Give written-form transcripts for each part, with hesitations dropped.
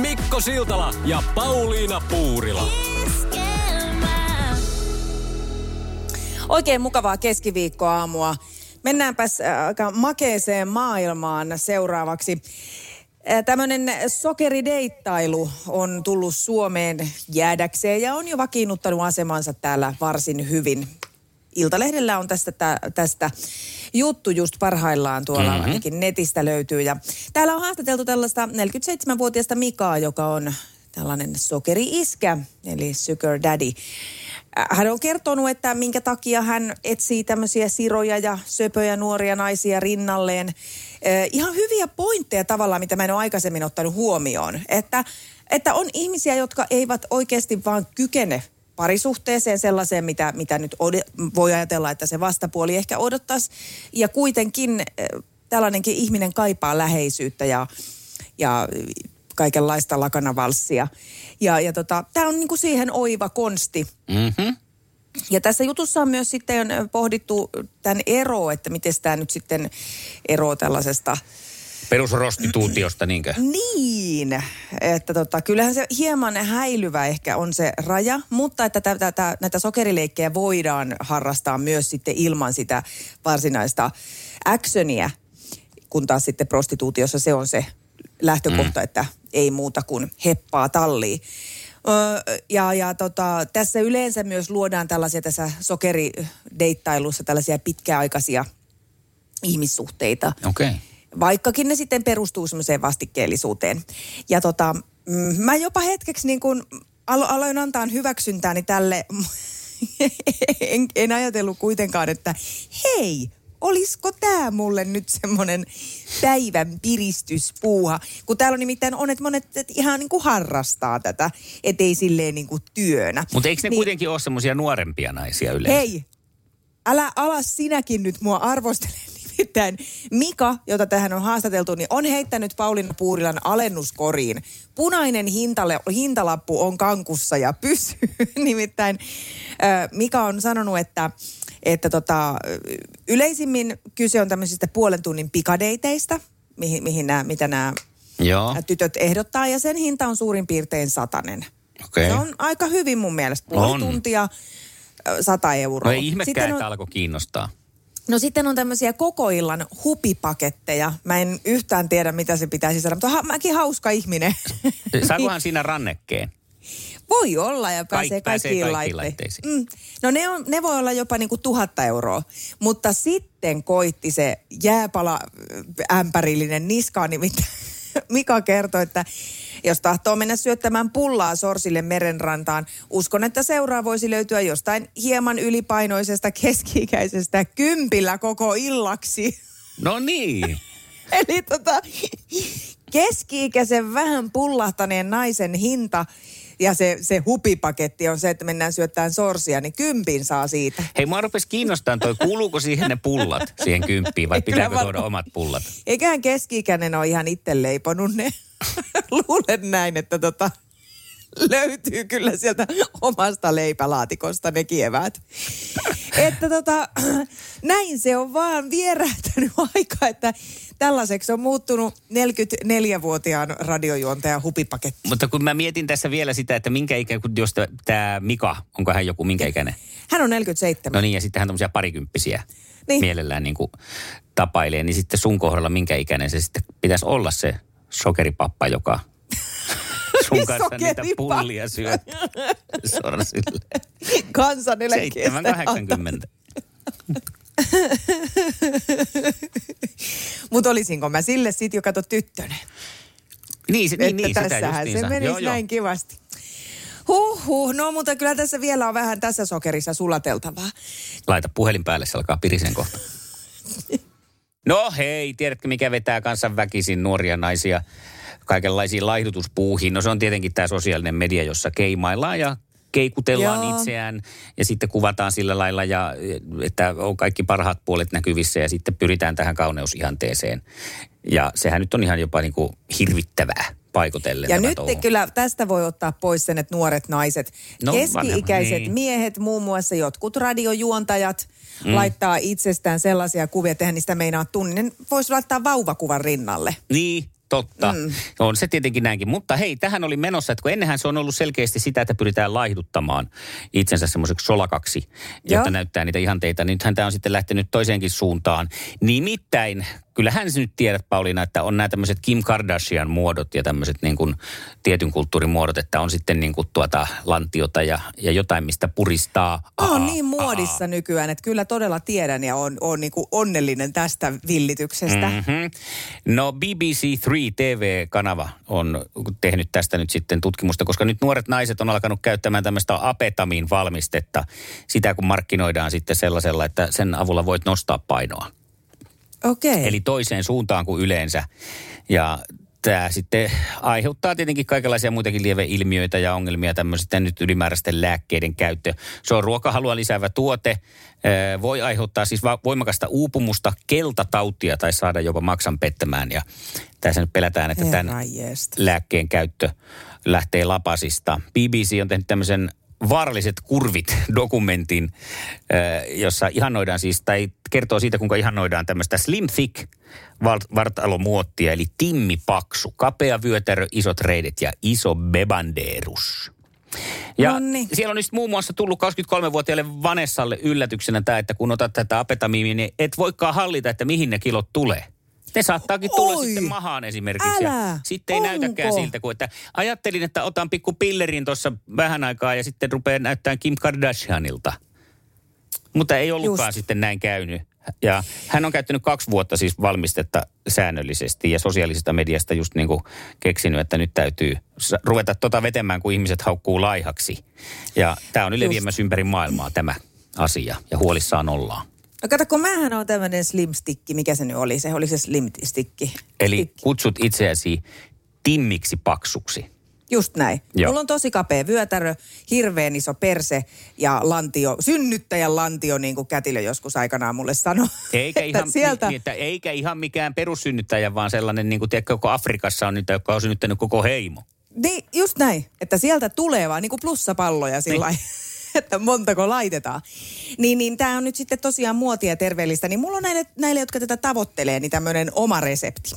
Mikko Siltala ja Pauliina Puurila. Iskelmä. Oikein mukavaa keskiviikkoaamua. Mennäänpäs aika makeeseen maailmaan seuraavaksi. Tämmöinen sokerideittailu on tullut Suomeen jäädäkseen ja on jo vakiinnuttanut asemansa täällä varsin hyvin. Iltalehdellä on tästä juttu just parhaillaan tuolla, ainakin netistä löytyy. Ja täällä on haastateltu tällaista 47-vuotiaista Mikaa, joka on tällainen sokeri-iskä, eli sugar daddy. Hän on kertonut, että minkä takia hän etsii tämmöisiä siroja ja söpöjä nuoria naisia rinnalleen. Ihan hyviä pointteja tavallaan, mitä mä en ole aikaisemmin ottanut huomioon. Että on ihmisiä, jotka eivät oikeasti vaan kykene parisuhteeseen sellaiseen, mitä nyt voi ajatella, että se vastapuoli ehkä odottaisi. Ja kuitenkin tällainenkin ihminen kaipaa läheisyyttä ja kaikenlaista lakanavalssia. Ja tämä on niinku siihen oiva konsti. Mm-hmm. Ja tässä jutussa on myös sitten pohdittu tämän eroa, että miten tämä nyt sitten eroaa tällaisesta perusrostituutiosta, niinkö? Niin, että kyllähän se hieman häilyvä ehkä on se raja, mutta että näitä sokerileikkejä voidaan harrastaa myös sitten ilman sitä varsinaista actionia, kun taas sitten prostituutiossa se on se lähtökohta, että ei muuta kuin heppaa talliin. Tässä yleensä myös luodaan tällaisia tässä sokerideittailussa tällaisia pitkäaikaisia ihmissuhteita. Okei. Okay. Vaikkakin ne sitten perustuu semmoiseen vastikkeellisuuteen. Ja mä jopa hetkeksi niin kun aloin antaa hyväksyntääni tälle. en ajatellut kuitenkaan, että hei, olisiko tää mulle nyt semmoinen päivän piristyspuuha? Kun täällä on nimittäin että monet ihan niin kuin harrastaa tätä, ettei silleen niin kuin työnä. Mutta eikö ne kuitenkin ole semmoisia nuorempia naisia yleensä? Hei, älä ala sinäkin nyt mua arvostelemaan. Nimittäin Mika, jota tähän on haastateltu, niin on heittänyt Pauliina Puurilan alennuskoriin. Punainen hintalappu on kankussa ja pysyy. Nimittäin Mika on sanonut, että yleisimmin kyse on tämmöisistä puolen tunnin pikadeiteistä, mitä nämä tytöt ehdottaa. Ja sen hinta on suurin piirtein 100. Okay. Se on aika hyvin mun mielestä. Puoli tuntia, 100 €. No ei ihmekään, että alkoi kiinnostaa. No sitten on tämmöisiä koko illan hupipaketteja. Mä en yhtään tiedä, mitä se pitäisi saada, mutta mäkin hauska ihminen. Saakohan siinä rannekkeen? Voi olla ja pääsee kaikkiin laitteisiin. No ne voi olla jopa niinku 1 000 €. Mutta sitten koitti se jääpala-ämpärillinen niska, nimittäin Mika kertoi, että jos tahtoo mennä syöttämään pullaa sorsille merenrantaan, uskon, että seuraa voisi löytyä jostain hieman ylipainoisesta keski-ikäisestä kympillä koko illaksi. No niin. Eli keski-ikäisen vähän pullahtaneen naisen hinta ja se hupipaketti on se, että mennään syöttämään sorsia, niin 10 saa siitä. Hei, mä rupes kiinnostamaan kuuluuko siihen ne pullat, siihen 10, vai pitääkö tuoda omat pullat? Eiköhän keski-ikäinen ole ihan itse leiponut ne. Luulen näin, että löytyy kyllä sieltä omasta leipälaatikosta ne kieväät. Että näin se on vaan vierähtänyt aika, että tällaiseksi on muuttunut 44-vuotiaan radiojuontajan hupipaketti. Mutta kun mä mietin tässä vielä sitä, että minkä ikäinen, jos tämä Mika, onko hän joku minkä ikäinen? Hän on 47. No niin, ja sitten hän on tommosia parikymppisiä mielellään niin kuin tapailee. Niin sitten sun kohdalla minkä ikäinen se sitten pitäisi olla se sokeripappa, joka sun kanssa niitä pullia syö sorsille. Kansaneläkkeestä 780. Mutta olisinko mä sille sit jo kato tyttönen? Niin, tässähän se menisi näin kivasti. Huhhuh, no mutta kyllä tässä vielä on vähän tässä sokerissa sulateltavaa. Laita puhelin päälle, se alkaa pirisen kohta. No hei, tiedätkö mikä vetää kansan väkisin nuoria naisia kaikenlaisiin laihdutuspuuhiin. No se on tietenkin tämä sosiaalinen media, jossa keimaillaan ja keikutellaan itseään ja sitten kuvataan sillä lailla, ja, että on kaikki parhaat puolet näkyvissä ja sitten pyritään tähän kauneusihanteeseen. Ja sehän nyt on ihan jopa niin kuin hirvittävää paikotellen. Ja nyt kyllä tästä voi ottaa pois sen, että nuoret naiset, keski-ikäiset miehet, muun muassa jotkut radiojuontajat laittaa itsestään sellaisia kuvia, että eihän niistä meinaa tunnin. Voisi laittaa vauvakuvan rinnalle. Niin. Totta. On se tietenkin näinkin. Mutta hei, tähän oli menossa, että kun ennenhän se on ollut selkeästi sitä, että pyritään laihduttamaan itsensä semmoiseksi solakaksi, jotta näyttää niitä ihanteita. Niin nythän tämä on sitten lähtenyt toiseenkin suuntaan. Nimittäin, kyllähän sä nyt tiedät, Pauliina, että on nämä tämmöiset Kim Kardashian muodot ja tämmöiset niin kuin tietyn kulttuurin muodot, että on sitten niin kuin lantiota ja jotain, mistä puristaa. On niin muodissa nykyään, että kyllä todella tiedän ja on niin kuin onnellinen tästä villityksestä. Mm-hmm. No BBC3 TV-kanava on tehnyt tästä nyt sitten tutkimusta, koska nyt nuoret naiset on alkanut käyttämään tämmöistä apetamin valmistetta. Sitä kun markkinoidaan sitten sellaisella, että sen avulla voit nostaa painoa. Okay. Eli toiseen suuntaan kuin yleensä. Ja tämä sitten aiheuttaa tietenkin kaikenlaisia muitakin lieveilmiöitä ja ongelmia, tämmöisten nyt ylimääräisten lääkkeiden käyttö. Se on ruokahalua lisäävä tuote. Voi aiheuttaa siis voimakasta uupumusta, keltatautia tai saada jopa maksan pettämään. Ja tässä nyt pelätään, että tämän lääkkeen käyttö lähtee lapasista. BBC on tehnyt tämmöisen vaaralliset kurvit -dokumentin, jossa ihannoidaan siis, tai kertoo siitä, kuinka ihannoidaan tämmöistä slim thick vartalomuottia, eli timmipaksu, kapea vyötärö, isot reidet ja iso bebanderus. Ja siellä on nyt muun muassa tullut 23-vuotiaille Vanessalle yllätyksenä tämä, että kun otat tätä apetamiimia, niin et voikaan hallita, että mihin ne kilot tulee. Ne saattaakin tulla sitten mahaan esimerkiksi. Sitten ei näytäkään siltä, kun että ajattelin, että otan pikku pillerin tuossa vähän aikaa ja sitten rupeaa näyttämään Kim Kardashianilta. Mutta ei ollutkaan sitten näin käynyt. Ja hän on käyttänyt 2 vuotta siis valmistetta säännöllisesti ja sosiaalisesta mediasta just niin kuin keksinyt, että nyt täytyy ruveta vetemään, kun ihmiset haukkuu laihaksi. Ja tämä on yleviemässä ympäri maailmaa tämä asia ja huolissaan ollaan. No kato, kun mähän on tämmöinen slimstikki. Mikä se nyt oli? Se oli se slimstikki. Eli kutsut itseäsi timmiksi paksuksi. Just näin. Joo. Mulla on tosi kapea vyötärö, hirveän iso perse ja lantio, synnyttäjän lantio, niin kuin kätilö joskus aikanaan mulle sanoi. Eikä ihan mikään perussynnyttäjä, vaan sellainen, niin kuin tiedätkö, koko Afrikassa on nyt, joka on synnyttänyt koko heimo. Niin, just näin. Että sieltä tulee vaan niin kuin plussapalloja sillä lailla. Että montako laitetaan. Niin tämä on nyt sitten tosiaan muotia terveellistä. Niin mulla on näille, jotka tätä tavoittelee, niin tämmöinen oma resepti.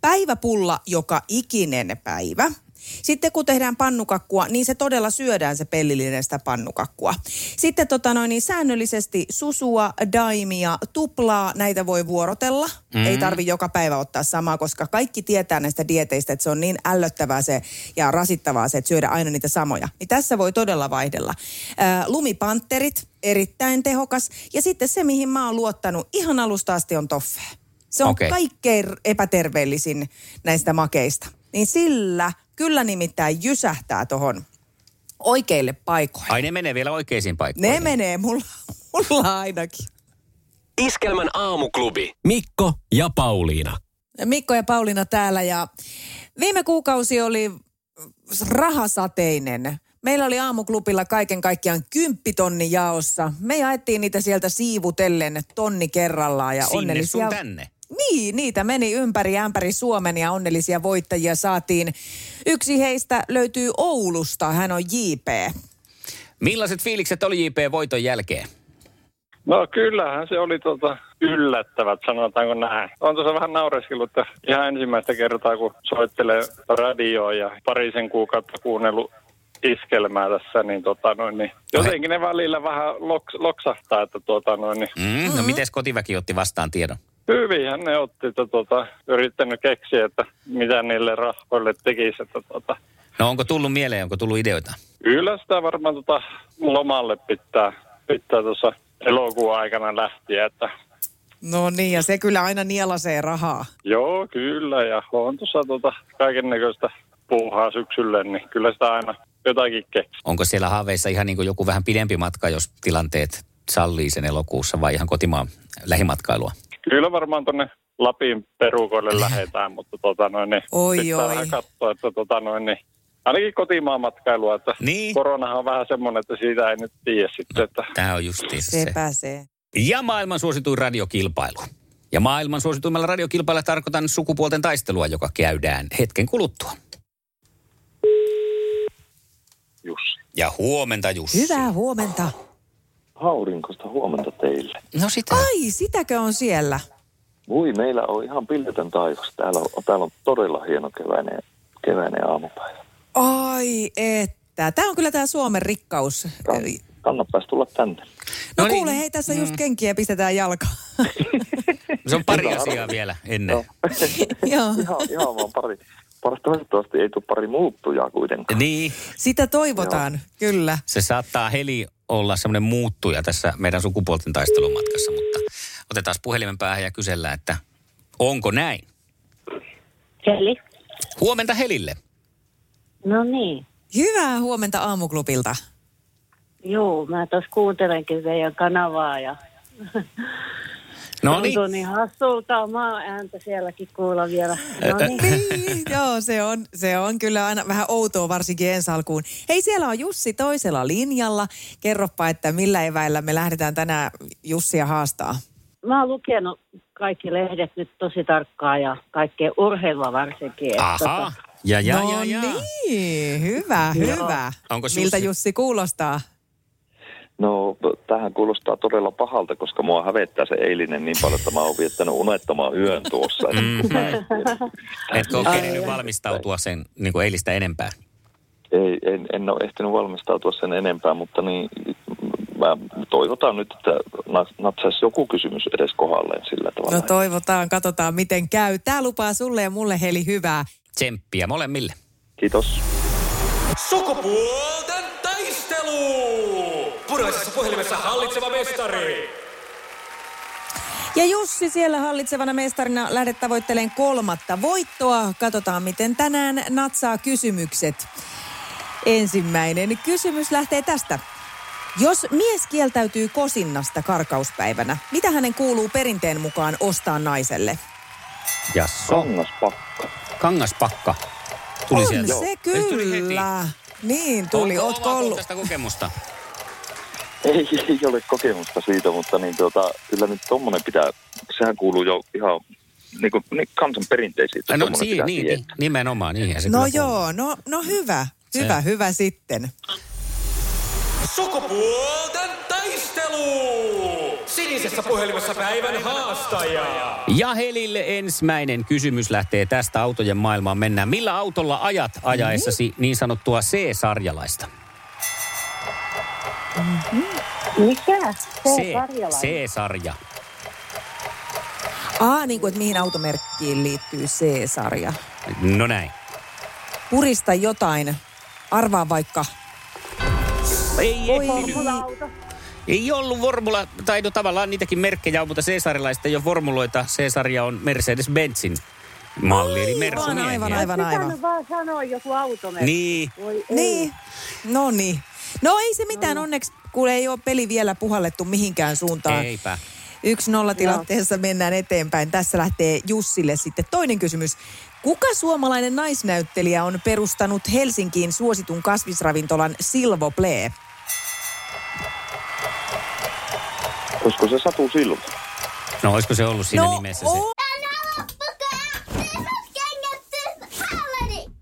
Päiväpulla joka ikinen päivä. Sitten kun tehdään pannukakkua, niin se todella syödään se pellillinen sitä pannukakkua. Sitten säännöllisesti susua, daimia, tuplaa, näitä voi vuorotella. Ei tarvi joka päivä ottaa samaa, koska kaikki tietää näistä dieteistä, että se on niin ällöttävää se ja rasittavaa se, että syödään aina niitä samoja. Niin tässä voi todella vaihdella. Lumipantterit, erittäin tehokas. Ja sitten se, mihin mä oon luottanut ihan alusta asti, on toffee. Se on kaikkein epäterveellisin näistä makeista. Niin sillä kyllä nimittäin jysähtää tuohon oikeille paikoille. Ai, ne menee vielä oikeisiin paikkoihin. Ne menee mulla ainakin. Iskelmän aamuklubi. Mikko ja Pauliina. Mikko ja Pauliina täällä, ja viime kuukausi oli rahasateinen. Meillä oli aamuklubilla kaiken kaikkiaan 10 000 jaossa. Me jaettiin niitä sieltä siivutellen tonni kerrallaan. Ja sinne sun tänne. Niin, niitä meni ympäri ämpäri Suomen ja onnellisia voittajia saatiin. Yksi heistä löytyy Oulusta, hän on JP. Millaiset fiilikset oli JP voiton jälkeen? No kyllähän se oli yllättävät, sanotaanko näin. On tuossa vähän naureskellut, että ihan ensimmäistä kertaa kun soittelee radioon ja parisen kuukautta kuunnellut iskelmää tässä, niin jotenkin ne välillä vähän loksahtaa, että No mites kotiväki otti vastaan tiedon? Hyvinhän ne otti, että yrittänyt keksiä, että mitä niille rahoille tekisi, että No onko tullut mieleen, onko tullut ideoita? Kyllä sitä varmaan lomalle pitää tuossa elokuun aikana lähteä, että... No niin, ja se kyllä aina nielasee rahaa. Joo, kyllä, ja on tuossa kaiken näköistä puuhaa syksylle, niin kyllä sitä aina jotakin keksi. Onko siellä haaveissa ihan niin kuin joku vähän pidempi matka, jos tilanteet sallii sen elokuussa, vai ihan kotimaan lähimatkailua? Kyllä varmaan tuonne Lapin perukoille lähetään, mutta pitää katsoa, että ainakin kotimaan matkailua, että niin. Koronahan on vähän semmoinen, että siitä ei nyt tiedä sitten. Että... Tämä on justiinsa se. Pääsee. Ja maailman suosituin radiokilpailu. Ja maailman suosituimmalla radiokilpailulla tarkoitan sukupuolten taistelua, joka käydään hetken kuluttua. Jussi. Ja huomenta, Jussi. Hyvää huomenta. Aurinkoista huomenta teille. No sitä. Ai, sitäkö on siellä? Voi, meillä on ihan pilvetön taivas. Täällä on todella hieno keväinen aamupäivä. Ai että. Tämä on kyllä tämä Suomen rikkaus. Kannattaisi tulla tänne. No niin. Kuule, hei, tässä just kenkiä pistetään jalkaan. Se on pari asiaa vielä ennen. No. ihan vaan pari. Toivottavasti ei tule pari muuttujaa kuitenkaan. Niin. Sitä toivotaan, kyllä. Se saattaa Heli olla semmoinen muuttuja tässä meidän sukupuolten taistelumatkassa, mutta otetaan puhelimen päähän ja kysellään, että onko näin? Heli. Huomenta Helille. No niin. Hyvää huomenta aamuklubilta. Joo, mä tuossa kuuntelenkin teidän kanavaa ja... No niin. Tuntuu niin hassulta, mä ääntä sielläkin kuulla vielä. Joo, se on kyllä aina vähän outoa, varsinkin ensi alkuun. Hei, siellä on Jussi toisella linjalla. Kerropa, että millä eväillä me lähdetään tänään Jussia haastaa. Mä oon lukenut kaikki lehdet nyt tosi tarkkaan ja kaikkea urheilua varsinkin. Aha, ja. No niin, hyvä. Miltä Jussi kuulostaa? No, tähän kuulostaa todella pahalta, koska mua hävettää se eilinen niin paljon, että mä oon viettänyt unettoman yön tuossa. Etkö ole kerinyt valmistautua sen niin eilistä enempää? Ei, en ole ehtinyt valmistautua sen enempää, mutta niin, mä toivotaan nyt, että natsaisi joku kysymys edes kohdalleen sillä tavalla. No toivotaan, katsotaan miten käy. Tää lupaa sulle ja mulle Heli hyvää. Tsemppiä molemmille. Kiitos. Sukupuolten taistelu! Puraisessa puhelimessa hallitseva mestari. Ja Jussi siellä hallitsevana mestarina lähdet tavoitteleen kolmatta voittoa. Katsotaan, miten tänään natsaa kysymykset. Ensimmäinen kysymys lähtee tästä. Jos mies kieltäytyy kosinnasta karkauspäivänä, mitä hänen kuuluu perinteen mukaan ostaa naiselle? Kangaspakka. Kangaspakka. Tuli on sieltä. Se kyllä. Tuli niin tuli. Ootko ollut tästä kokemusta? Ei ole kokemusta siitä, mutta niin kyllä nyt tommonen pitää, sehän kuuluu jo ihan niin kansan perinteisiin. No niin, nimenomaan. Niin, no joo, no hyvä sitten. Sukupuolten taistelu! Sinisessä puhelimessa päivän haastaja. Ja Helille ensimmäinen kysymys lähtee tästä autojen maailmaan. Mennään. Millä autolla ajat ajaessasi niin sanottua C-sarjalaista? Mikä? C-sarjalainen. C-sarja. Niin kuin, että mihin automerkkiin liittyy C-sarja. No näin. Purista jotain. Arvaa vaikka. Formula-auto. Ei ollut formula, tai no tavallaan niitäkin merkkejä on, mutta C-sarjalaista ei ole formuloita. C-sarja on Mercedes-Benzin malli, eli Mersu-miehiä. Aivan. Sitä vaan sanoi joku automerkki. Niin. No ei se mitään, onneksi kun ei ole peli vielä puhallettu mihinkään suuntaan. Eipä. 1-0 tilanteessa mennään eteenpäin. Tässä lähtee Jussille sitten toinen kysymys. Kuka suomalainen naisnäyttelijä on perustanut Helsinkiin suositun kasvisravintolan Silvoplee? Olisiko se Satu Silvo? No olisiko se ollut siinä nimessä se?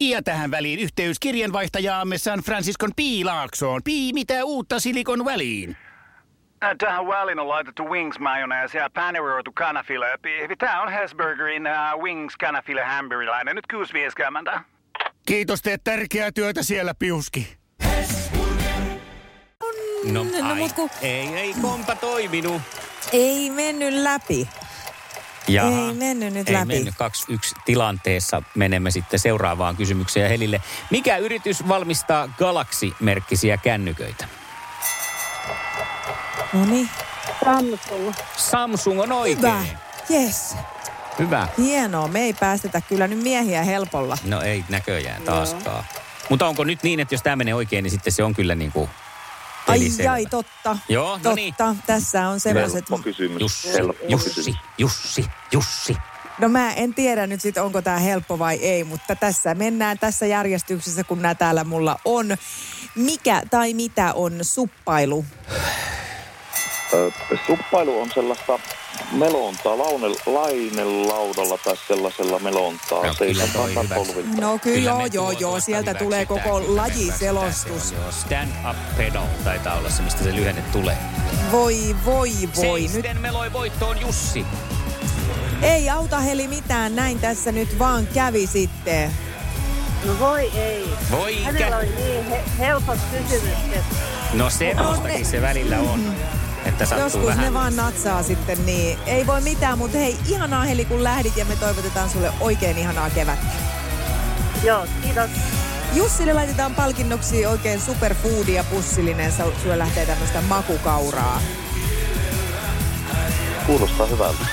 Ja tähän väliin yhteys kirjanvaihtajaamme San Franciscon Piilaaksoon. Pii, mitä uutta Silikon väliin? Tähän väliin on laitettu wings mayonnaise ja paneroitu kanafila. Tämä on Hesburgerin wings kanafila hamburilainen. Nyt 6.50. Kiitos, teet tärkeää työtä siellä, Piuski. Ei kompa toiminut. Ei mennyt läpi. Jaha, ei mennyt nyt läpi. Ei mennyt 2-1 tilanteessa. Menemme sitten seuraavaan kysymykseen Helille. Mikä yritys valmistaa Galaxy-merkkisiä kännyköitä? No niin. Samsung. Samsung on oikein. Hyvä. Yes. Hyvä. Hienoa. Me ei päästetä kyllä nyt miehiä helpolla. No ei näköjään taaskaan. No. Mutta onko nyt niin, että jos tämä menee oikein, niin sitten se on kyllä niin kuin... Ai, totta. Joo, no niin. Totta. Tässä on sellaiset... Jussi. No mä en tiedä nyt sit, onko tää helppo vai ei, mutta tässä mennään tässä järjestyksessä, kun nää täällä mulla on. Mikä tai mitä on suppailu? Suppailu on sellaista melontaa, laudalla tai sellaisella melontaa. No kyllä joo, sieltä tulee koko lajiselostus. Stand up pedal taitaa olla se, mistä se lyhenne tulee. Voi. Seisten meloi voittoon Jussi. Ei auta Heli mitään, näin tässä nyt vaan kävi sitten. No voi ei. Hänellä on niin helpot kysymykset. No semmoistakin se välillä on. Joskus vähän. Ne vaan natsaa sitten niin. Ei voi mitään, mutta hei, ihanaa Heli kun lähdit ja me toivotetaan sulle oikein ihanaa kevättä. Joo, kiitos. Jussille laitetaan palkinnoksi oikein superfoodia pussillinen. Syö lähtee tämmöistä makukauraa. Kuulostaa hyvältä.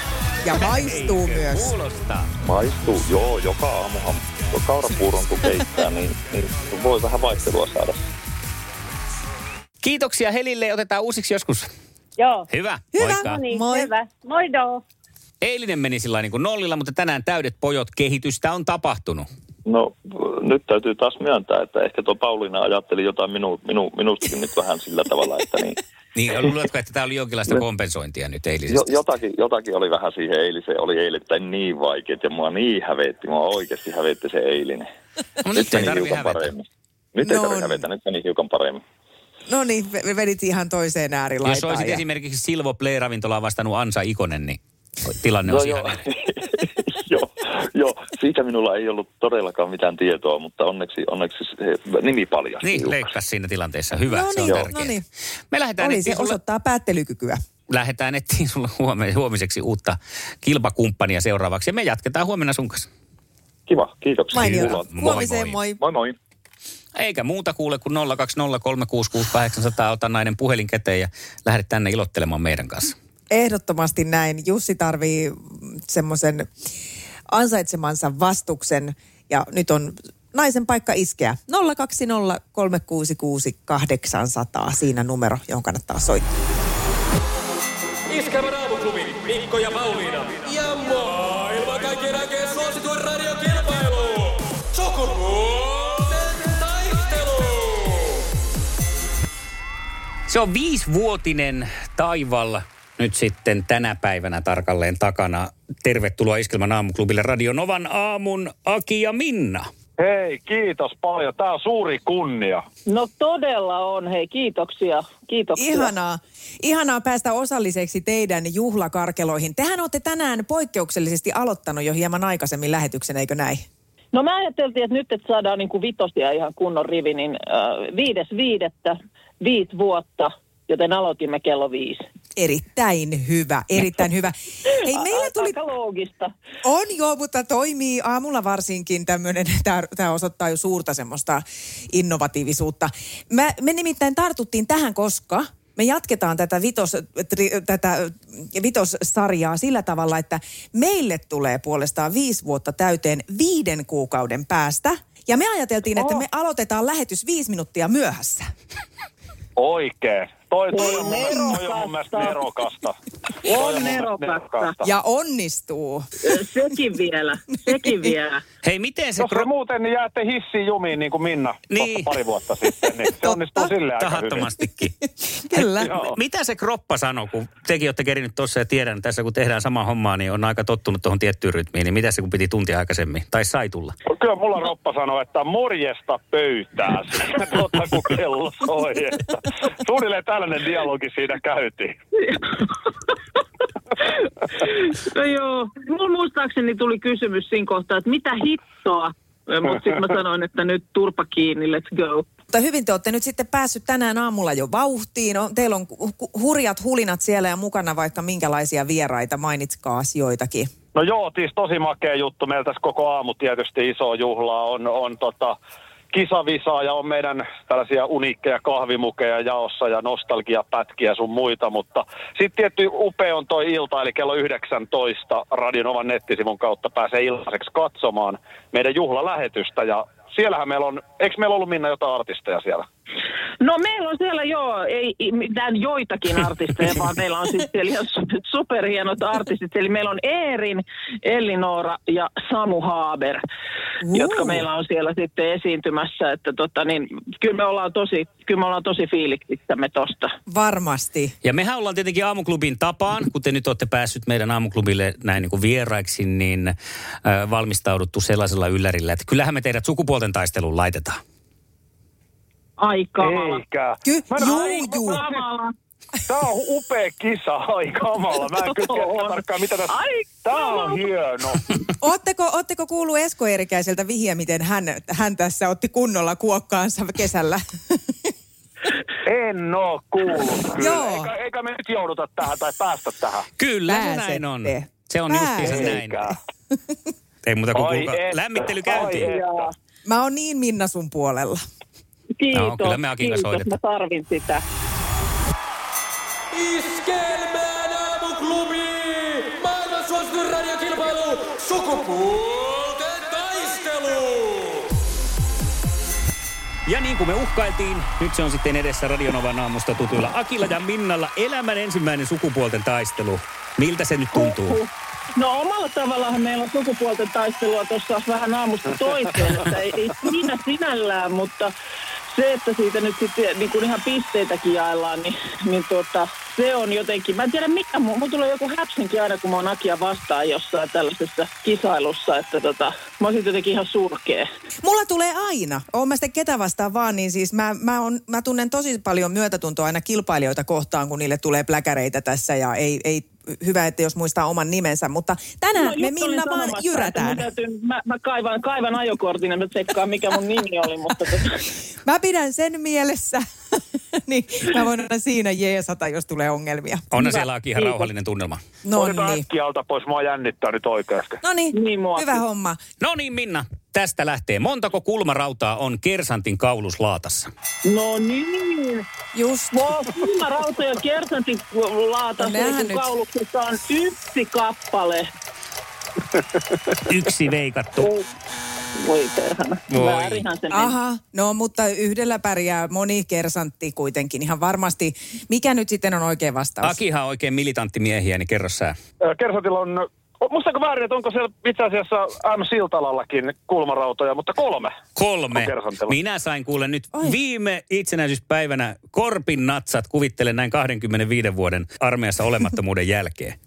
Ja maistuu myös. Kuulostaa. Maistuu, joo, joka aamuhan. Kaurapuuron kun keittää, niin voi vähän vaihtelua saada. Kiitoksia Helille, otetaan uusiksi joskus. Joo. Hyvä. Moikka. No niin, moi. Hyvä. Moido. Eilinen meni sillä niin kuin nollilla, mutta tänään täydet pojot kehitystä on tapahtunut. No nyt täytyy taas myöntää, että ehkä tuo Pauliina ajatteli jotain minustakin nyt vähän sillä tavalla, että niin. Niin, luuletko, että tämä oli jonkinlaista kompensointia nyt eilisestä? Jotakin oli vähän siihen eiliseen, oli eilettäin niin vaikeet ja mua niin hävetti, mua oikeasti hävetti se eilinen. No, nyt ei tarvitse hävetä. Nyt meni hiukan paremmin. No niin, vedit ihan toiseen äärilaitaan. Jos olisit esimerkiksi Silvoplee-ravintolaan vastannut Ansa Ikonen, niin tilanne on ihan Joo, siitä minulla ei ollut todellakaan mitään tietoa, mutta onneksi nimi paljasti. Niin, leikkas siinä tilanteessa. Hyvä, no se on tärkeää. No niin. Me lähdetään se osoittaa päättelykykyä. Lähdetään etsiin sulle huomiseksi uutta kilpakumppania seuraavaksi. Ja me jatketaan huomenna sun kanssa. Kiva, kiitoksia. Huomiseen, moi. Moi. Eikä muuta kuule kuin 020366800, ota nainen puhelin käteen ja lähde tänne ilottelemaan meidän kanssa. Ehdottomasti näin. Jussi tarvii semmoisen ansaitsemansa vastuksen ja nyt on naisen paikka iskeä. 020366800, siinä numero, johon kannattaa soittaa. Iskävä raamuklubi, Mikko ja Pauliina. Ja maailman kaikkien aikeen suosituen radiokilpailu. Sukupuolten. Se on 5-vuotinen taival nyt sitten tänä päivänä tarkalleen takana. Tervetuloa Iskelman aamuklubille Radionovan aamun Aki ja Minna. Hei, kiitos paljon. Tämä on suuri kunnia. No todella on. Hei, kiitoksia. Ihanaa päästä osalliseksi teidän juhlakarkeloihin. Tehän olette tänään poikkeuksellisesti aloittanut jo hieman aikaisemmin lähetyksen, eikö näin? No mä ajattelin, että nyt saadaan niin kuin vitosia ihan kunnon rivi, niin 5.5. 5 vuotta, joten aloitimme kello 5. Erittäin hyvä. Hei, meillä tuli... Aika loogista. On joo, mutta toimii aamulla varsinkin tämmöinen, tämä osoittaa jo suurta semmoista innovatiivisuutta. Me nimittäin tartuttiin tähän, koska me jatketaan tätä vitossarjaa sillä tavalla, että meille tulee puolestaan 5 vuotta täyteen 5 kuukauden päästä. Ja me ajateltiin, että me aloitetaan lähetys 5 minuuttia myöhässä. Oikein. Toi on mun mielestä nerokasta. On nerokasta. Ja onnistuu. Sekin vielä. Hei, miten se... Jos se muuten niin jäätte hissiin jumiin niin kuin Minna tuossa pari vuotta sitten, niin se onnistuu silleen aika hyvin. Tahattomastikin. Kyllä. Mitä se kroppa sanoo, kun tekin olette kerinyt tuossa ja tiedän tässä, kun tehdään samaa hommaa, niin on aika tottunut tuohon tiettyyn rytmiin, niin mitä se kun piti tuntia aikaisemmin? Tai sai tulla? Kyllä mulla kroppa sanoo, että morjesta pöytää. Totta kun kello soi. Suunnilleen tällainen dialogi siinä käytiin. No joo, mun muistaakseni tuli kysymys siinä kohtaa, että mitä hittoa, mutta sitten mä sanoin, että nyt turpa kiinni, let's go. Mutta hyvin te olette nyt sitten päässyt tänään aamulla jo vauhtiin. Teillä on hurjat hulinat siellä ja mukana vaikka minkälaisia vieraita, mainitkaa joitakin. No joo, siis tosi makea juttu. Meillä tässä koko aamu tietysti iso juhlaa on kisavisaa ja on meidän tällaisia uniikkeja kahvimukeja jaossa ja nostalgiapätkiä sun muita, mutta sitten tietty upea on toi ilta, eli kello 19 Radionovan nettisivun kautta pääsee ilmaiseksi katsomaan meidän juhlalähetystä ja siellähän meillä on, eikö meillä ollut Minna jotain artisteja siellä? No meillä on siellä ei mitään joitakin artisteja, vaan meillä on siis siellä ihan superhienot artistit. Eli meillä on Eerin, Elli Noora ja Samu Haaber, jotka meillä on siellä sitten esiintymässä. Että kyllä me ollaan tosi fiiliksissämme tosta. Varmasti. Ja mehän ollaan tietenkin aamuklubin tapaan, kun te nyt olette päässyt meidän aamuklubille näin niin kuin vieraiksi, niin valmistauduttu sellaisella yllärillä, että kyllähän me teidät sukupuolten taisteluun laitetaan. Ai kamala. Eikä. Juu. Tämä on upea kisa. Ai kamala. Mä en kyllä tarkkaan, mitä tässä... Tämä on hieno. Ootteko kuullut Esko Eerikäiseltä vihiä, miten hän tässä otti kunnolla kuokkaansa kesällä? En oo kuullut. Eikä me nyt jouduta tähän tai päästä tähän. Kyllä, näin on. Se on justiinsa näin. Ei muuta kuin lämmittely käyntiin. Mä oon niin Minna sun puolella. Kiitos, kyllä me Akin kanssa hoidetaan. Mä tarvin sitä. Iskelmään aamuklubi! Maailman suosituin radiokilpailu! Sukupuolten taistelu! Ja niin kuin me uhkailtiin, nyt se on sitten edessä Radionovan aamusta tutuilla Akilla ja Minnalla elämän ensimmäinen sukupuolten taistelu. Miltä se nyt tuntuu? No omalla tavallaan meillä on sukupuolten taistelua tuossa vähän aamusta toiseen, että ei siinä sinällään, mutta se, että siitä nyt sitten niin kuin ihan pisteitäkin jaellaan, niin se on jotenkin, mä en tiedä mikä, mun tulee joku häpsinki aina, kun mä oon Akia vastaan jossain tällaisessa kisailussa, että mä oon siitä jotenkin ihan surkea. Mulla tulee aina, oon mä sitten ketä vastaan vaan, niin siis mä tunnen tosi paljon myötätuntoa aina kilpailijoita kohtaan, kun niille tulee pläkäreitä tässä ja ei hyvä, että jos muistaa oman nimensä, mutta tänään me Minna vaan jyrätään. Mä kaivan ajokortin ja mä tsekkaan, mikä mun nimi oli, mutta... Mä pidän sen mielessä, niin mä voin olla siinä jeesata, jos tulee ongelmia. On siellä Aki ihan rauhallinen tunnelma. Otetaan äkkiä alta pois, mua jännittää nyt oikeasti. Noniin, hyvä homma. Noniin Minna, tästä lähtee. Montako kulmarautaa on kersantin kauluslaatassa? No niin. Just. Kulmarautoja kersantin laatassa, kauluksessa on 1 kappale. 1 veikattu. Voi perhana. Väärinhan se meni. Aha, no mutta yhdellä pärjää moni kersantti kuitenkin ihan varmasti. Mikä nyt sitten on oikea vastaus? Akihan on oikein militanttimiehiä, niin kerro sä. Kersantilla on... Muistanko väärin, että onko siellä itse asiassa M. Siltalallakin kulmarautoja, mutta 3. 3. Minä sain kuule nyt viime itsenäisyyspäivänä korpin natsat, kuvittelen näin 25 vuoden armeijassa olemattomuuden jälkeen.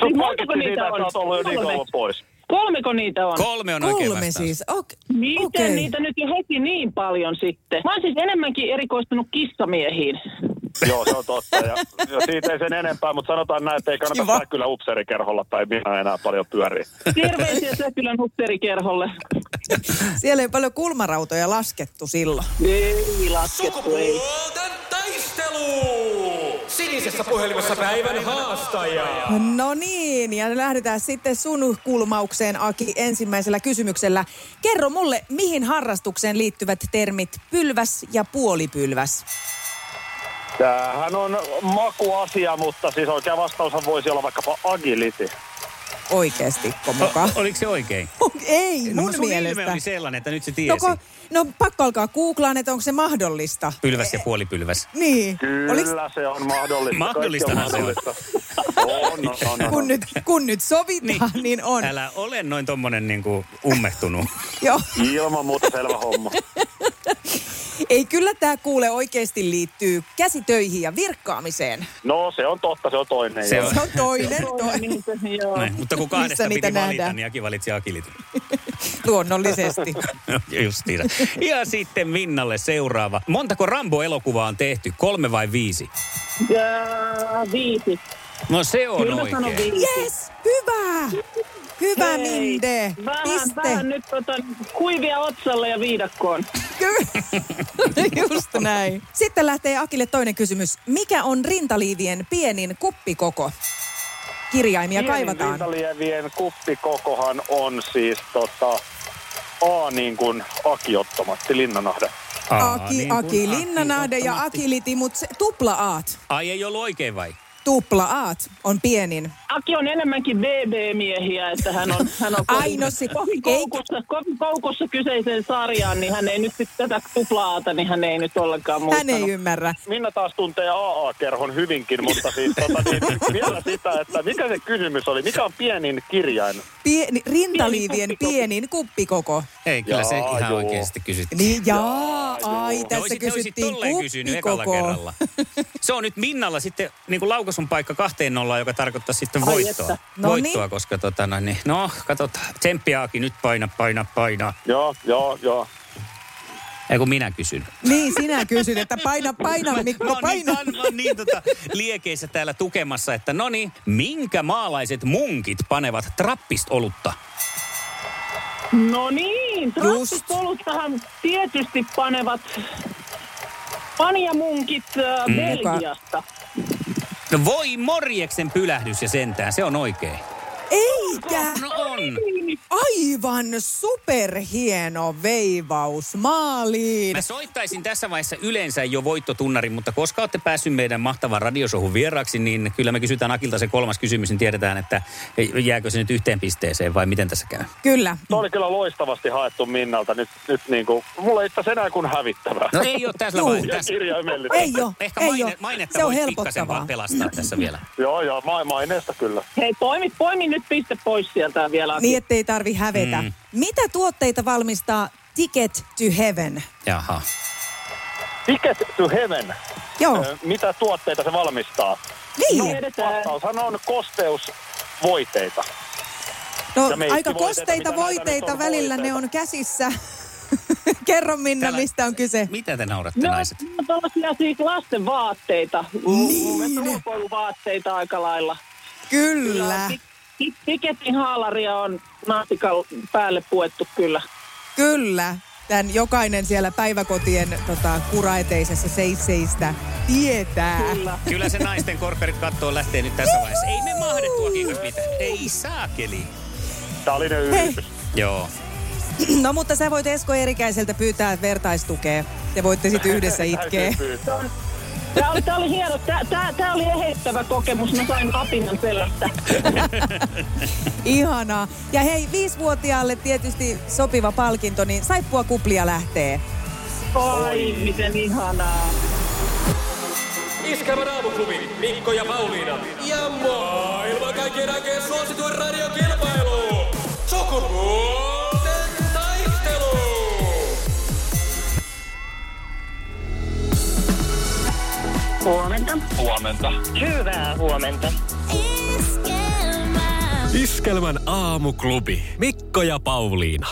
Sun palkitsi niitä, että olet ollut jo niin kauan pois. 3 niitä on? 3 on oikein vastaus. 3 siis, Miten niitä nyt heti niin paljon sitten? Mä oon siis enemmänkin erikoistunut kissamiehiin. Joo, se on totta. Ja siitä ei sen enempää, mutta sanotaan näin, että ei kannata Säkylän upseerikerholla tai Minä enää paljon pyöriä. Terveisiä Säkylän upseerikerholle. Siellä ei paljon kulmarautoja laskettu silloin. Ei laskettu, ei. Sukupuolten taistelu! Sinisessä puhelimessa päivän haastaja. No niin, ja lähdetään sitten sun kulmaukseen, Aki, ensimmäisellä kysymyksellä. Kerro mulle, mihin harrastukseen liittyvät termit pylväs ja puolipylväs? Tämähän on makuasia, mutta siis oikea vastaushan voisi olla vaikkapa agility. Oikeestikko mukaan? Oliko se oikein? Ei, mun mielestä. Ilme oli sellainen, että nyt se tiesi. No pakko alkaa googlaan, että onko se mahdollista. Pylväs ja puolipylväs. Niin. Kyllä se on mahdollista. Mahdollistahan se on. Kun nyt sovitaan, niin on. Älä ole noin tommonen niinku ummehtunut. Joo. Ilman muuta selvä homma. Ei kyllä tämä kuule oikeasti liittyy käsitöihin ja virkkaamiseen. No se on totta, se on toinen. Se on toinen. Näin, mutta kun kahdesta piti valita, niin Aki valitsi agility. Luonnollisesti. Just niin. Ja sitten Minnalle seuraava. Montako Rambo-elokuvaa on tehty? 3 vai 5? 5. No se on kyllä oikein. Sanon 5. Yes, hyvä! Hyvä, Minde. Vähän nyt kuivia otsalle ja viidakkoon. Kyllä, just näin. Sitten lähtee Akille toinen kysymys. Mikä on rintaliivien pienin kuppikoko? kirjaimia kaivataan. Iltalievien kuppikokohan on siis A niin kuin akiottomatti, linnanahde. Aki, linnanahde ja akiliti, mutta tupla-aat. Ai ei ollut oikein vai? Tupla-aat on pienin. Aki on enemmänkin BB-miehiä, että hän on koukussa kyseiseen sarjaan, niin hän ei nyt sitten tätä tuplaata, niin hän ei nyt ollenkaan muistanut. Hän ei ymmärrä. Minna taas tuntee AA-kerhon hyvinkin, mutta siis vielä sitä, että mikä se kysymys oli? Mikä on pienin kirjain? Rintaliivien pienin kuppikoko. Ei, kyllä se ihan oikeasti kysyttiin. Niin, tässä kysyttiin kuppikoko. Se on nyt Minnalla sitten niin kuin laukaisun paikka 2-0, joka tarkoittaa sitten voittoa, koska katsotaan. Tsemppiaakin nyt paina. Joo. Ei kun minä kysyn. Niin, sinä kysyn, että paina, Mikko, paina. Mä oon liekeissä täällä tukemassa, että minkä maalaiset munkit panevat trappistolutta? No niin, trappistoluttahan tietysti panevat panjamunkit Belgiasta. No voi morjeksen pylähdys ja sentään, se on oikein. Eikä! No on. Aivan superhieno veivaus maaliin. Mä soittaisin tässä vaiheessa yleensä jo voittotunnarin, mutta koska olette päässyt meidän mahtavaan radioshowhun vieraksi, niin kyllä me kysytään Akilta se kolmas kysymys, niin tiedetään, että jääkö se nyt yhteen pisteeseen vai miten tässä käy. Kyllä. Se oli kyllä loistavasti haettu Minnalta. Nyt niin kuin, mulla ei itse asiassa enää kuin hävittävää. No ei ole tässä vaiheessa. Ei ole. Ehkä mainetta voi pikkasen vaan pelastaa tässä vielä. Joo, maineesta kyllä. Hei, poimi nyt piste pois sieltä vielä. Niin, ettei tarvi hävetä. Mitä tuotteita valmistaa Ticket to Heaven? Jaha. Ticket to Heaven? Joo. Mitä tuotteita se valmistaa? Niin. Vastaushan on kosteusvoiteita. No, aika kosteita voiteita välillä ne on käsissä. Kerro Minna, mistä on kyse. Mitä te nauratte naiset? No, tällaisia siis lasten vaatteita. Niin. Ruokoiluvaatteita aika lailla. Kyllä. Tiketin haalaria on naatikan päälle puettu kyllä. Kyllä. Tän jokainen siellä päiväkotien kuraeteisessä seisseistä tietää. Kyllä se naisten korkkarit kattoon lähtee nyt tässä vaiheessa. Ei me mahdettua kiitos mitään. Ei saakeli. Tää oli ne yritys. Joo. No mutta sä voit Esko Eerikäiseltä pyytää vertaistukea. Te voitte sit yhdessä itkeä. Tämä oli hieno. Tämä oli eheyttävä kokemus. Mä sain apinan selästä. Ihanaa. Ja hei, 5-vuotiaalle tietysti sopiva palkinto, niin saippua kuplia lähtee. Oi, miten ihanaa. Iskävä Raamuklubi, Mikko ja Pauliina. Ja maailman kaikkien aikeen suosituen radiokilpailu. Sukupuolten taistelu. Huomenta. Huomenta. Hyvää huomenta. Iskelmän aamuklubi. Mikko ja Pauliina.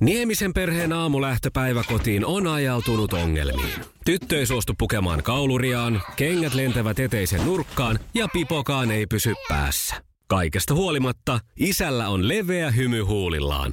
Niemisen perheen aamulähtöpäivä kotiin on ajautunut ongelmiin. Tyttö ei suostu pukemaan kauluriaan, kengät lentävät eteisen nurkkaan ja pipokaan ei pysy päässä. Kaikesta huolimatta isällä on leveä hymy huulillaan.